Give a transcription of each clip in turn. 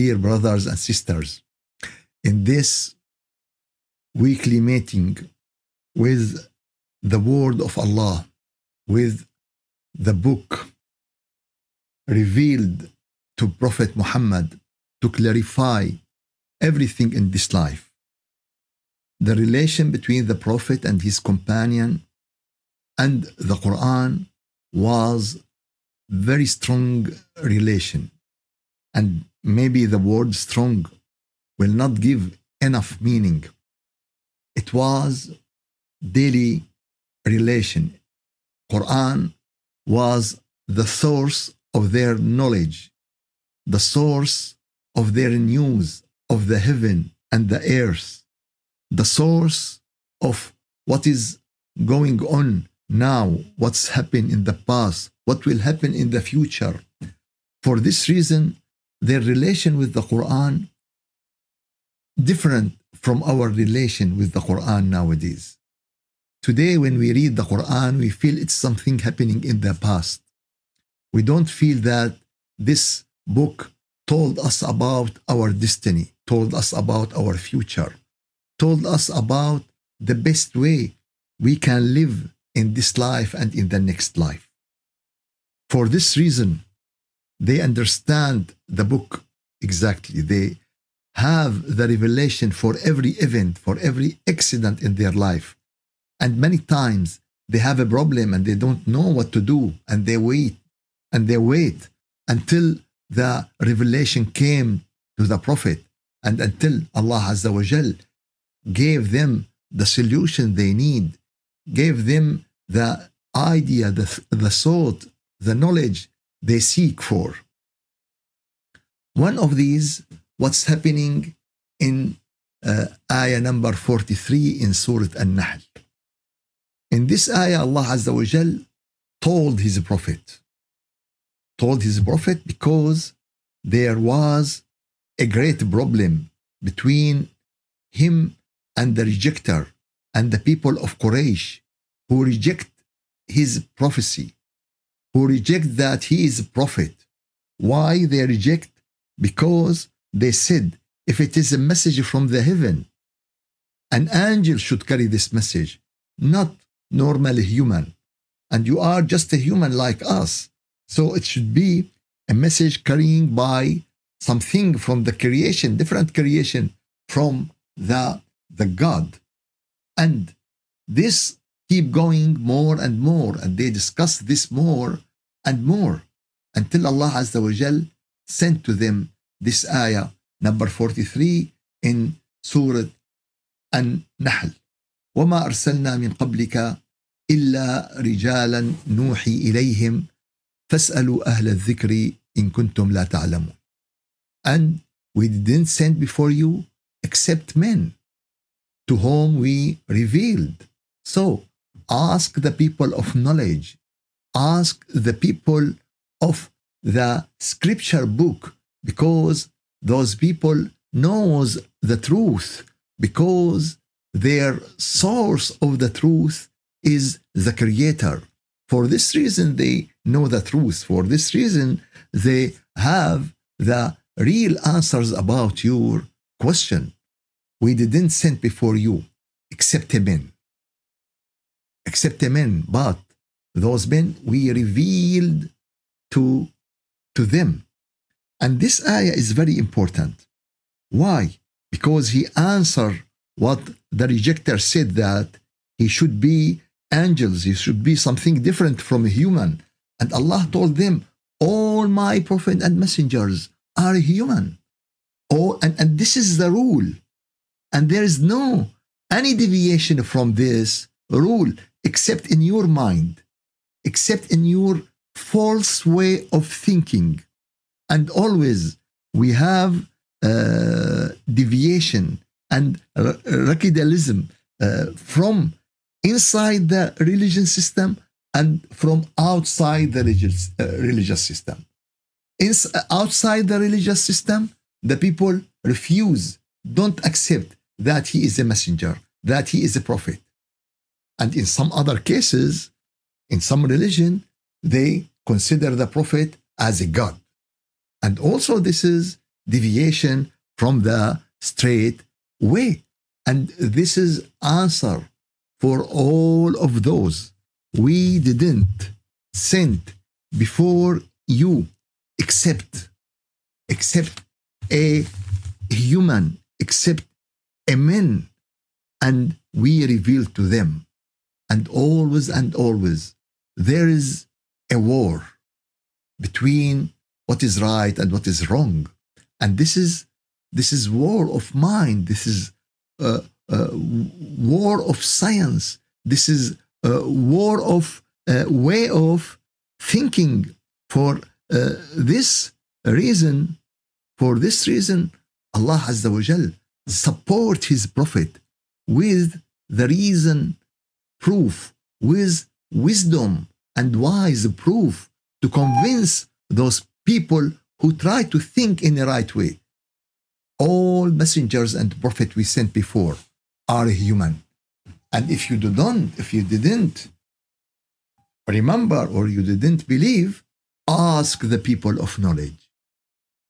Dear brothers and sisters, in this weekly meeting with the word of Allah, with the book revealed to Prophet Muhammad to clarify everything in this life, the relation between the Prophet and his companion and the Quran was very strong relation. And maybe the word strong will not give enough meaning. It was daily relation. Quran was the source of their knowledge, the source of their news of the heaven and the earth, the source of what is going on now, what's happened in the past, what will happen in the future. For this reason, their relation with the Quran different from our relation with the Quran nowadays. Today, when we read the Quran, we feel it's something happening in the past. We don't feel that this book told us about our destiny, told us about our future, told us about the best way we can live in this life and in the next life. For this reason, they understand the book exactly. They have the revelation for every event, for every accident in their life. And many times they have a problem and they don't know what to do, and they wait until the revelation came to the Prophet, and until Allah Azza wa Jal gave them the solution they need, gave them the idea, the thought, the knowledge they seek for. One of these, what's happening in ayah number 43 in Surah An-Nahl. In this ayah, Allah Azza wa Jal told his prophet because there was a great problem between him and the rejecter and the people of Quraysh, who reject his prophecy, who reject that he is a prophet. Why they reject? Because they said, if it is a message from the heaven, an angel should carry this message, not normal human. And you are just a human like us. So it should be a message carrying by something from the creation, different creation from the God. And this keep going more and more, and they discuss this more and more until Allah Azza wa Jal sent to them this ayah number 43 in Surah An-Nahl. وَمَا أَرْسَلْنَا مِنْ قَبْلِكَ إِلَّا رِجَالًا نُوحِي إِلَيْهِمْ فَاسْأَلُوا أَهْلَ الذِّكْرِ إِن كُنْتُمْ لَا تَعْلَمُونَ. And we didn't send before you except men to whom we revealed. So ask the people of knowledge, ask the people of the scripture book, because those people knows the truth, because their source of the truth is the Creator. For this reason they know the truth. For this reason they have the real answers about your question. We didn't send before you except men. Except men, but those men we revealed to them. And this ayah is very important. Why? Because he answered what the rejecter said, that he should be angels, he should be something different from a human. And Allah told them, all my prophets and messengers are human. And this is the rule. And there is no any deviation from this rule, except in your mind, except in your false way of thinking. And always we have deviation and radicalism from inside the religion system and from outside the religious system. Outside the religious system, the people refuse, don't accept that he is a messenger, that he is a prophet. And in some other cases, in some religion, they consider the prophet as a god. And also this is deviation from the straight way. And this is answer for all of those. We didn't send before you except a human, except a man, and we revealed to them. And always, there is a war between what is right and what is wrong. And this is war of mind. This is war of science. This is war of way of thinking. For this reason, Allah Azza wa Jal support His Prophet with the reason, proof, with wisdom and wise proof to convince those people who try to think in the right way. All messengers and prophets we sent before are human. And if you didn't remember or you didn't believe, ask the people of knowledge.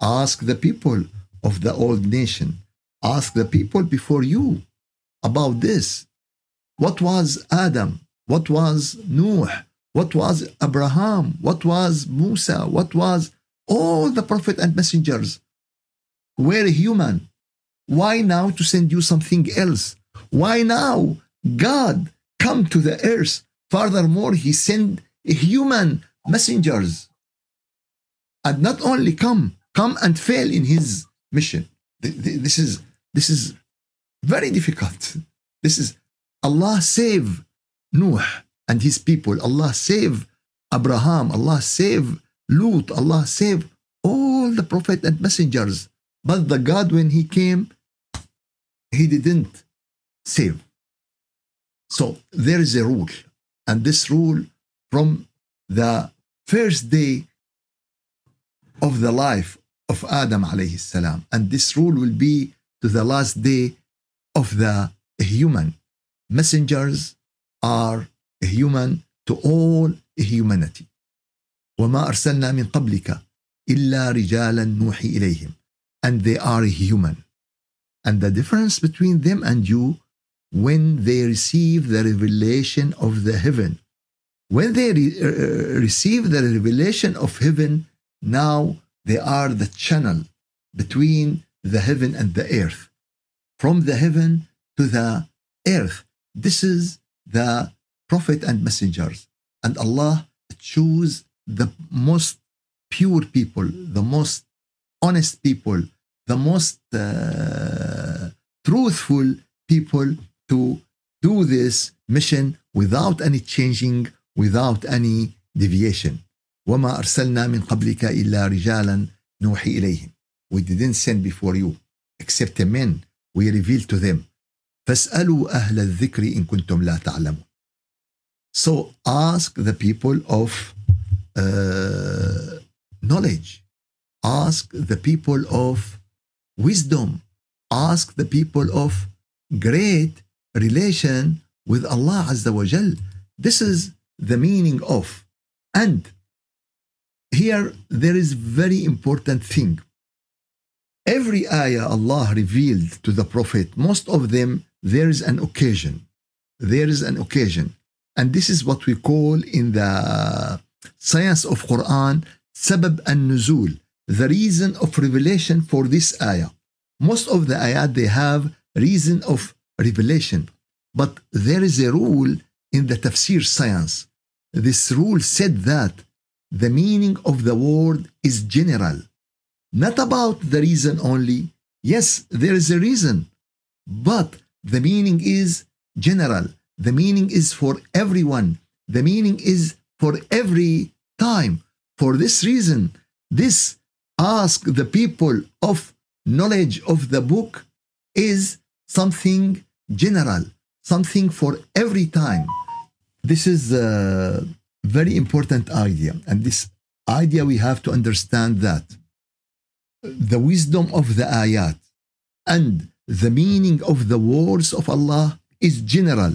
Ask the people of the old nation. Ask the people before you about this. What was Adam? What was Noah? What was Abraham? What was Musa? What was all the prophets and messengers? Were human. Why now to send you something else? Why now God come to the earth? Furthermore, He sent human messengers. And not only come and fail in His mission. This is very difficult. This is Allah save Noah and his people. Allah save Abraham. Allah save Lut. Allah save all the prophets and messengers. But the God, when He came, He didn't save. So there is a rule. And this rule from the first day of the life of Adam alayhi salam. And this rule will be to the last day of the human. Messengers are human to all humanity. وَمَا أَرْسَلْنَا مِنْ قَبْلِكَ إِلَّا رِجَالًا نُوحِي إِلَيْهِمْ. And they are human. And the difference between them and you, when they receive the revelation of the heaven, when they receive the revelation of heaven, now they are the channel between the heaven and the earth, from the heaven to the earth. This is the prophet and messengers. And Allah choose the most pure people, the most honest people, the most truthful people to do this mission without any changing, without any deviation. وَمَا أَرْسَلْنَا مِنْ قَبْلِكَ إِلَّا رِجَالًا نُوحِي إِلَيْهِمْ. We didn't send before you except a man we revealed to them. فَاسْأَلُوا أَهْلَ الذِّكْرِ إِن كُنْتُمْ لَا تَعْلَمُونَ. So ask the people of knowledge. Ask the people of wisdom. Ask the people of great relation with Allah Azza wa Jal. This is the meaning of. And here there is very important thing. Every ayah Allah revealed to the Prophet, most of them, there is an occasion. There is an occasion. And this is what we call in the science of Quran, Sabab al-Nuzul, the reason of revelation for this ayah. Most of the ayat, they have reason of revelation. But there is a rule in the Tafsir science. This rule said that the meaning of the word is general, not about the reason only. Yes, there is a reason, but the meaning is general. The meaning is for everyone. The meaning is for every time. For this reason, this ask the people of knowledge of the book is something general, something for every time. This is a very important idea. And this idea we have to understand that the wisdom of the ayat and the meaning of the words of Allah is general.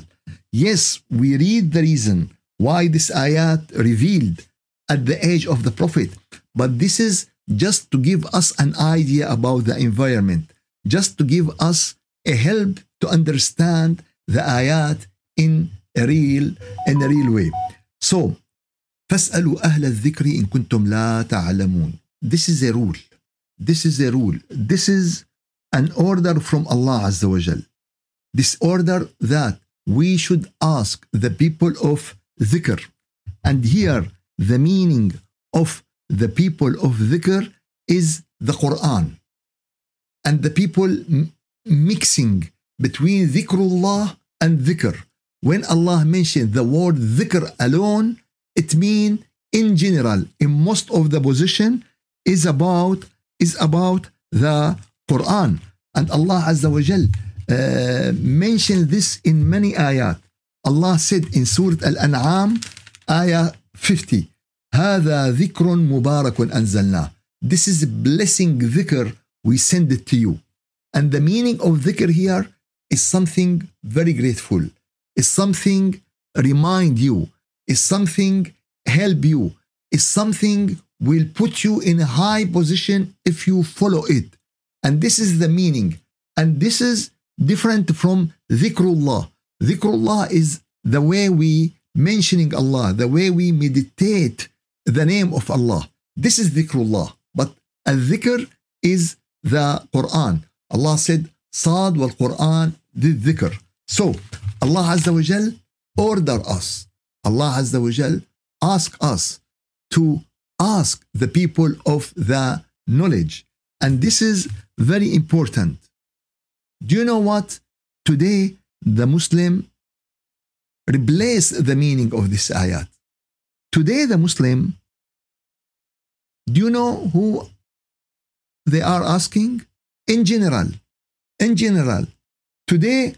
Yes, we read the reason why this ayat revealed at the age of the Prophet, but this is just to give us an idea about the environment, just to give us a help to understand the ayat in a real way. So, فاسألوا أهل الذكر إن كنتم لا تعلمون. This is a rule. This is a rule. This is an order from Allah Azza wa Jal. This order that we should ask the people of dhikr. And here the meaning of the people of dhikr is the Quran. And the people mixing between dhikrullah and dhikr. When Allah mentioned the word dhikr alone, it means in general, in most of the position, is about the Quran. And Allah Azza wa Jal mentioned this in many ayat. Allah said in Surah Al An'am, Ayah 50, هَذَا ذِكْرٌ مُبَارَكٌ أَنزَلْنَاهُ. This is a blessing dhikr, we send it to you. And the meaning of dhikr here is something very grateful, is something remind you, is something help you, is something will put you in a high position if you follow it. And this is the meaning. And this is different from dhikrullah. Dhikrullah is the way we mentioning Allah, the way we meditate the name of Allah. This is dhikrullah. But al-dhikr is the Quran. Allah said, Sad wal Quran dhikr. So Allah Azza wa Jal order us. Allah Azza wa Jal ask us to ask the people of the knowledge. And this is very important. Do you know what? Today, the Muslim replace the meaning of this ayat. Today, the Muslim, do you know who they are asking? In general, today,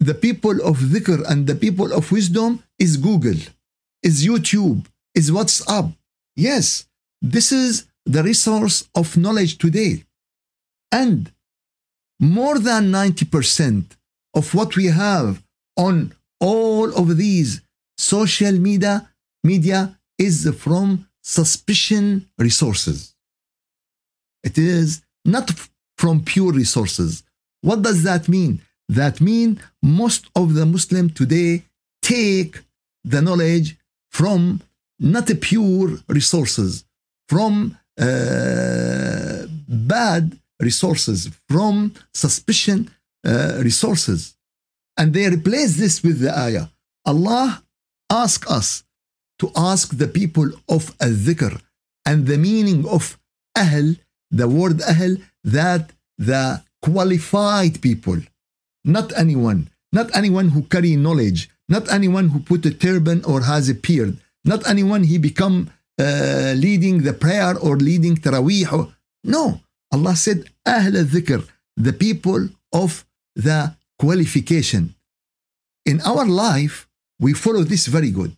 the people of dhikr and the people of wisdom is Google, is YouTube, is WhatsApp. Yes, this is the resource of knowledge today. And more than 90% of what we have on all of these social media is from suspicion resources. It is not from pure resources. What does that mean? That means most of the Muslim today take the knowledge from not pure resources, from bad resources, from suspicion resources. And they replace this with the ayah. Allah asks us to ask the people of al-dhikr. And the meaning of ahl, the word ahl, that the qualified people, not anyone who carry knowledge, not anyone who put a turban or has a beard, not anyone he become leading the prayer or leading tarawih. No, Allah said ahl al-dhikr, the people of the qualification. In our life, we follow this very good.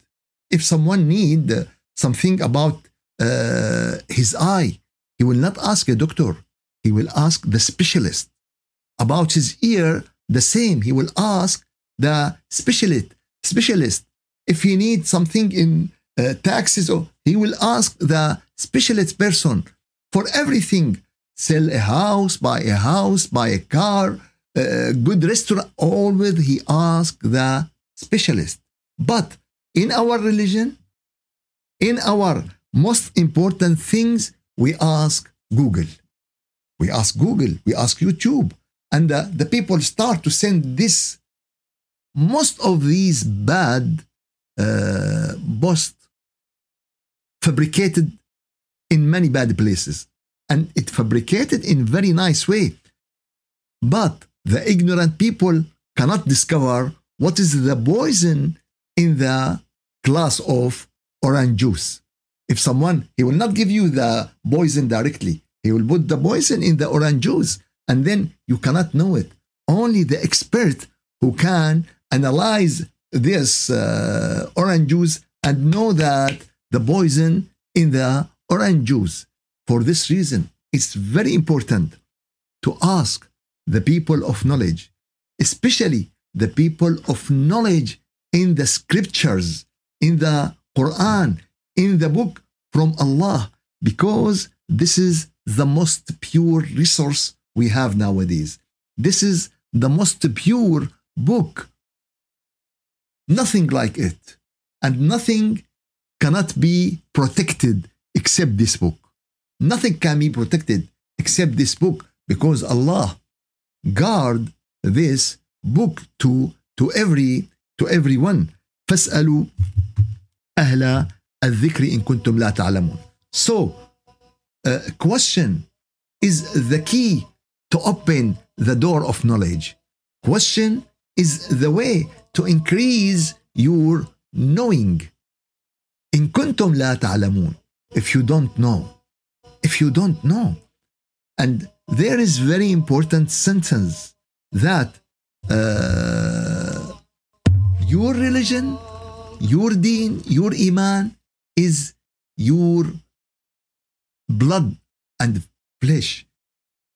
If someone need something about his eye, he will not ask a doctor. He will ask the specialist. About his ear, the same. He will ask the specialist. If he needs something in taxes, or he will ask the specialist person for everything. Sell a house, buy a car, good restaurant, always he asks the specialist. But in our religion, in our most important things, we ask Google. We ask Google, we ask YouTube. And the people start to send this, most of these bad posts fabricated in many bad places. And it fabricated in very nice way. But the ignorant people cannot discover what is the poison in the glass of orange juice. If someone, he will not give you the poison directly. He will put the poison in the orange juice, and then you cannot know it. Only the expert who can analyze this orange juice and know that the poison in the orange juice. For this reason, it's very important to ask the people of knowledge, especially the people of knowledge in the scriptures, in the Quran, in the book from Allah, because This is the most pure resource we have nowadays. This is the most pure book. Nothing like it. And nothing cannot be protected except this book. Nothing can be protected except this book, because Allah guard this book to everyone. فاسألوا أهل الذكر إن كنتم لا تعلمون. So, question is the key to open the door of knowledge. Question is the way to increase your knowing. إن كنتم لا تعلمون. If you don't know. If you don't know. And there is very important sentence that your religion, your deen, your iman is your blood and flesh.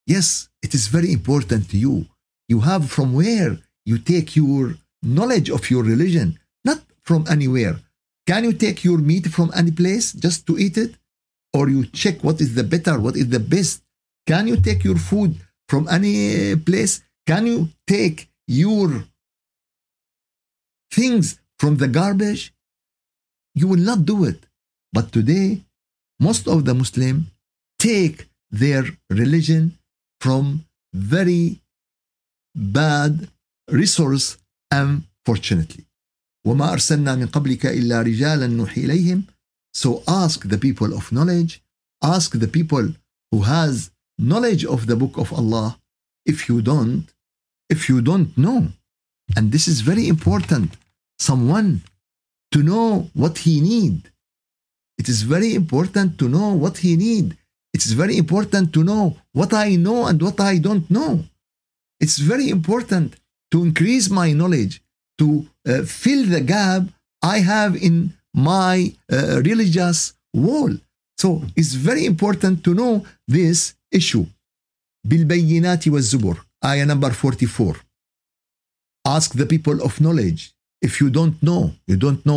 Yes, it is very important to you. You have from where you take your knowledge of your religion, not from anywhere. Can you take your meat from any place just to eat it? Or you check what is the better, what is the best? Can you take your food from any place? Can you take your things from the garbage? You will not do it. But today, most of the Muslims take their religion from very bad resource, unfortunately. وَمَا أَرْسَلْنَا مِنْ قَبْلِكَ إِلَّا رِجَالًا نُوحِي إِلَيْهِمْ. So ask the people of knowledge, ask the people who has knowledge of the book of Allah, if you don't know. And this is very important, someone to know what he need. It is very important to know what he need. It is very important to know what I know and what I don't know. It's very important to increase my knowledge, to fill the gap I have in my religious wall. So it's very important to know this issue. بالبينات والزبر, ayah number 44. Ask the people of knowledge. If you don't know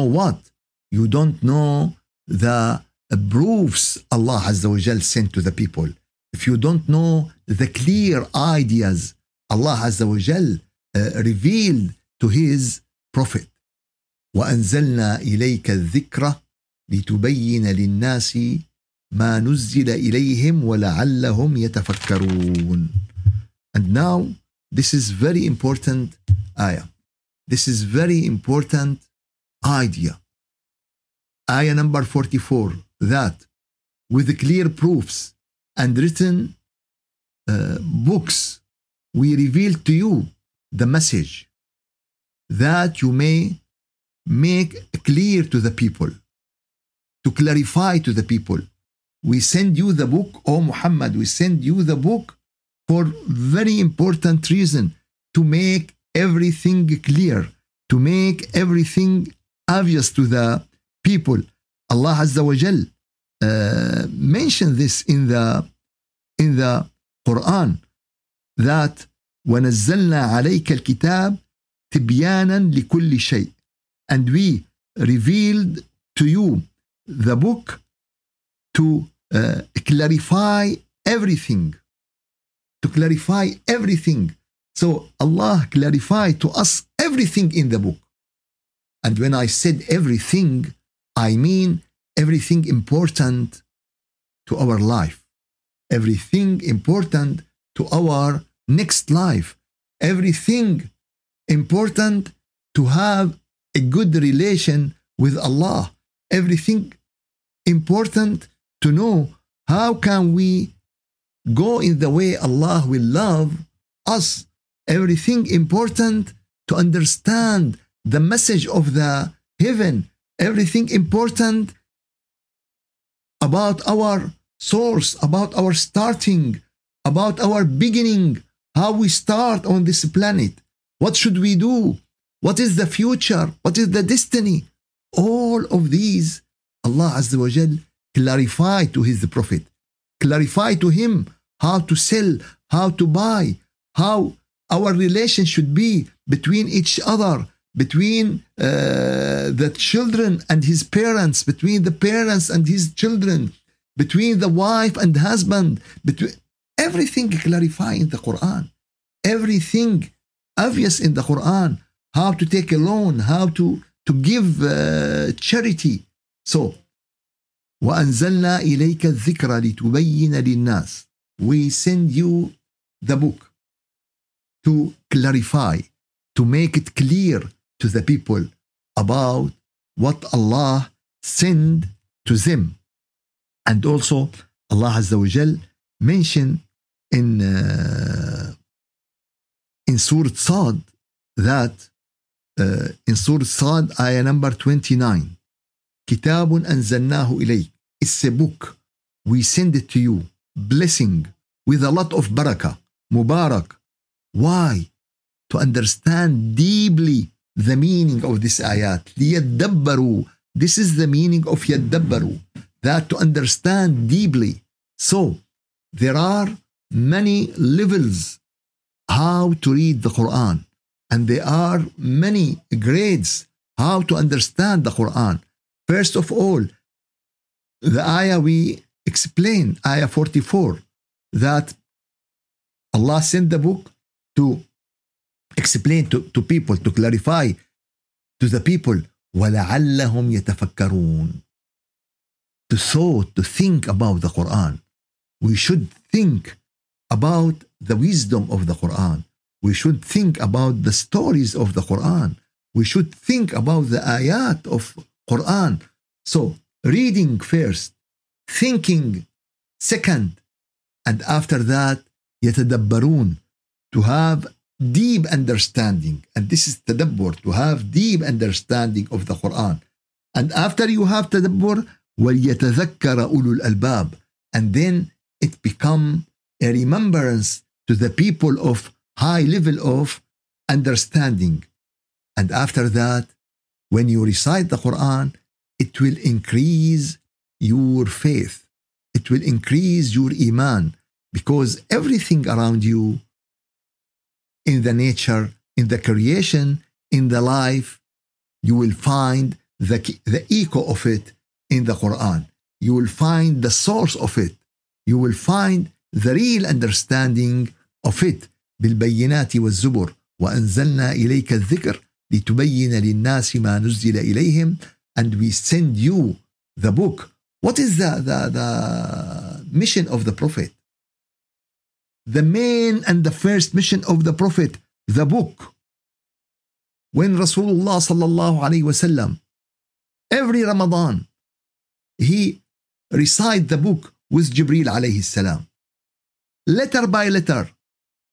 what? You don't know the proofs Allah Azza wa Jal sent to the people. If you don't know the clear ideas Allah Azza wa Jal revealed to his prophet. وأنزلنا إليك الذكر لتبين للناس ما نزل إليهم ولعلهم يتفكرون. And now this is very important ayah. This is very important idea. Ayah number 44, that with clear proofs and written books we reveal to you the message that you may make clear to the people, to clarify to the people. We send you the book, O Muhammad, we send you the book for very important reason, to make everything clear, to make everything obvious to the people. Allah Azza wa Jal mentioned this in the Quran, that وَنَزَّلْنَا عَلَيْكَ الْكِتَابِ تِبْيَانًا لِكُلِّ شَيْءٍ. And we revealed to you the book to clarify everything. To clarify everything. So Allah clarified to us everything in the book. And when I said everything, I mean everything important to our life. Everything important to our next life. Everything important to have a good relation with Allah. Everything important to know how can we go in the way Allah will love us. Everything important to understand the message of the heaven. Everything important about our source, about our starting, about our beginning, how we start on this planet, what should we do, what is the future, what is the destiny. All of these Allah Azza wa Jal clarified to his prophet, clarified to him how to sell, how to buy, how our relation should be between each other, between the children and his parents, between the parents and his children, between the wife and husband, between everything clarified in the Quran, everything obvious in the Quran, how to take a loan, how to give charity. So, وَأَنزَلْنَا إِلَيْكَ الذِّكْرَ لِتُبَيِّنَ لِلنَّاسِ. We send you the book to clarify, to make it clear to the people about what Allah sent to them. And also Allah Azza wa Jal mentioned in Surah Sad that in Surah Sad ayah number 29, كِتَابٌ أَنزَلْنَاهُ إِلَيْكَ. It's a book. We send it to you. Blessing with a lot of barakah. Mubarak. Why? To understand deeply the meaning of this ayat. لِيَدَّبَّرُوا. This is the meaning of يَدَّبَّرُوا. That to understand deeply. So, there are many levels how to read the Quran. And there are many grades how to understand the Quran. First of all, the ayah we explained, ayah 44, that Allah sent the book to explain to people, to clarify to the people, وَلَعَلَّهُمْ يَتَفَكَّرُونَ. To thought, to think about the Quran. We should think about the wisdom of the Quran. We should think about the stories of the Quran. We should think about the ayat of Quran. So, reading first, thinking second, and after that, يتدبرون, to have deep understanding. And this is tadabbur, to have deep understanding of the Quran. And after you have tadabbur, وَلْيَتَذَكَّرَ أُولُو الْأَلْبَابِ. And then it become a remembrance to the people of high level of understanding. And after that, when you recite the Quran, it will increase your faith. It will increase your iman. Because everything around you, in the nature, in the creation, in the life, you will find the echo of it in the Quran. You will find the source of it. You will find the real understanding of it. بالبينات والزبر وأنزلنا إليك الذكر لتبين للناس ما نزل إليهم. And we send you the book. What is the mission of the Prophet? The main and the first mission of the Prophet, the book. When Rasulullah sallallahu alayhi wasallam, every Ramadan, he recited the book with Jibreel alayhi salam, letter by letter,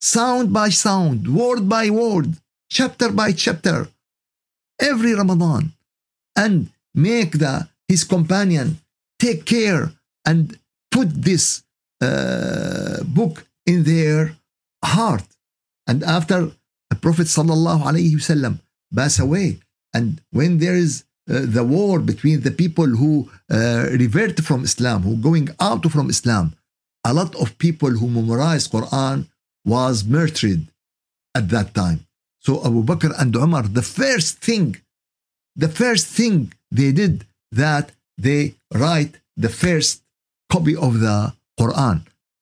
sound by sound, word by word, chapter by chapter, every Ramadan, and make his companion take care and put this book in their heart. And after the Prophet sallallahu alaihi wasallam passed away, and when there is the war between the people who revert from Islam, who going out from Islam, a lot of people who memorize Quran was murdered at that time. So Abu Bakr and Umar, the first thing they did, that they write the first copy of the Quran.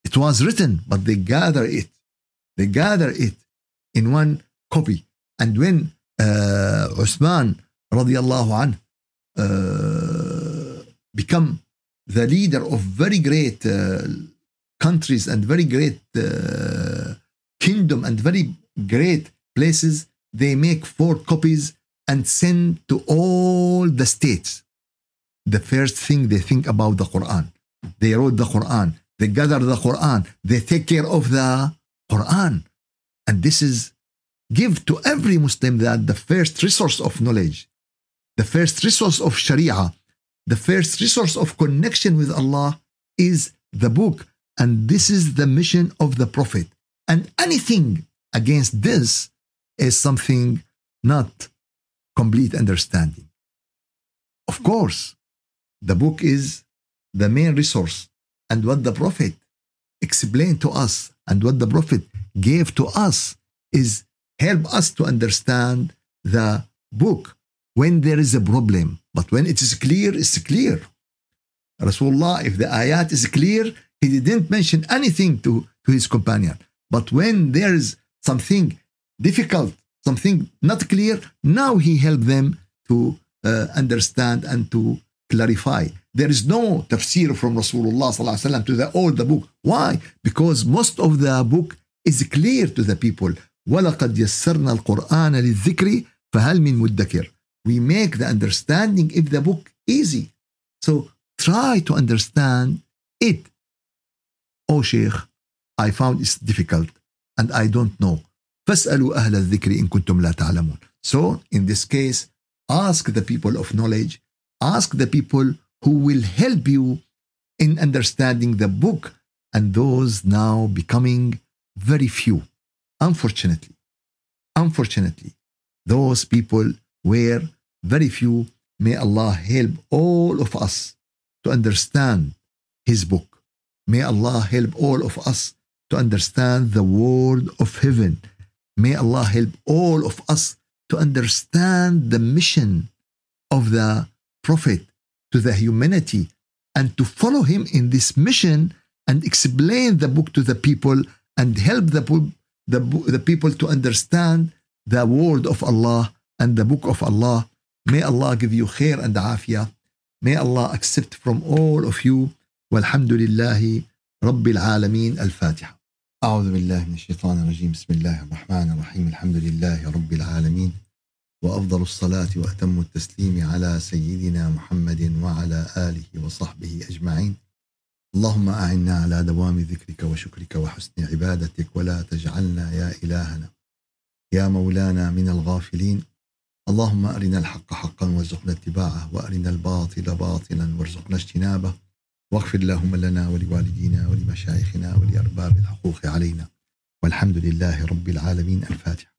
It was written, but they gather it. They gather it in one copy. And when Usman radiallahu anhu become the leader of very great countries and very great kingdom and very great places, they make 4 copies and send to all the states. The first thing they think about the Quran. They wrote the Quran. They gather the Quran. They take care of the Quran. And this is give to every Muslim that the first resource of knowledge, the first resource of Sharia, the first resource of connection with Allah is the book. And this is the mission of the Prophet. And anything against this is something not complete understanding. Of course, the book is the main resource. And what the Prophet explained to us and what the Prophet gave to us is help us to understand the book when there is a problem. But when it is clear, it's clear. Rasulullah, if the ayat is clear, he didn't mention anything to his companion. But when there is something difficult, something not clear, now he helped them to understand and to clarify. There is no tafsir from Rasulullah sallallahu alaihi wasallam to the all the book. Why? Because most of the book is clear to the people. وَلَقَدْ يَسَّرْنَا الْقُرْآنَ لِلذِّكْرِ فَهَلْ مِن مُدَّكِرٍ. We make the understanding of the book easy. So try to understand it. Oh Shaykh, I found it's difficult and I don't know. فَاسْأَلُوا أَهْلَ الذِّكْرِ إِن كُنْتُمْ لَا تَعْلَمُونَ. So in this case, ask the people of knowledge. Ask the people who will help you in understanding the book. And those now becoming very few. Unfortunately, those people were very few. May Allah help all of us to understand His book. May Allah help all of us to understand the word of heaven. May Allah help all of us to understand the mission of the Prophet to the humanity and to follow him in this mission and explain the book to the people and help the people to understand the word of Allah and the book of Allah. May Allah give you khair and afiyah. May Allah accept from all of you. Walhamdulillahi Rabbil Alameen. Al-Fatiha. أعوذ بالله من الشيطان الرجيم. بسم الله الرحمن الرحيم. الحمد لله رب العالمين. وأفضل الصلاة وأتم التسليم على سيدنا محمد وعلى آله وصحبه أجمعين. اللهم أعنا على دوام ذكرك وشكرك وحسن عبادتك ولا تجعلنا يا إلهنا يا مولانا من الغافلين. اللهم أرنا الحق حقا وارزقنا اتباعه وأرنا الباطل باطلا وارزقنا اجتنابه واغفر اللهم لنا ولوالدينا ولمشايخنا ولأرباب الحقوق علينا والحمد لله رب العالمين. الفاتحة.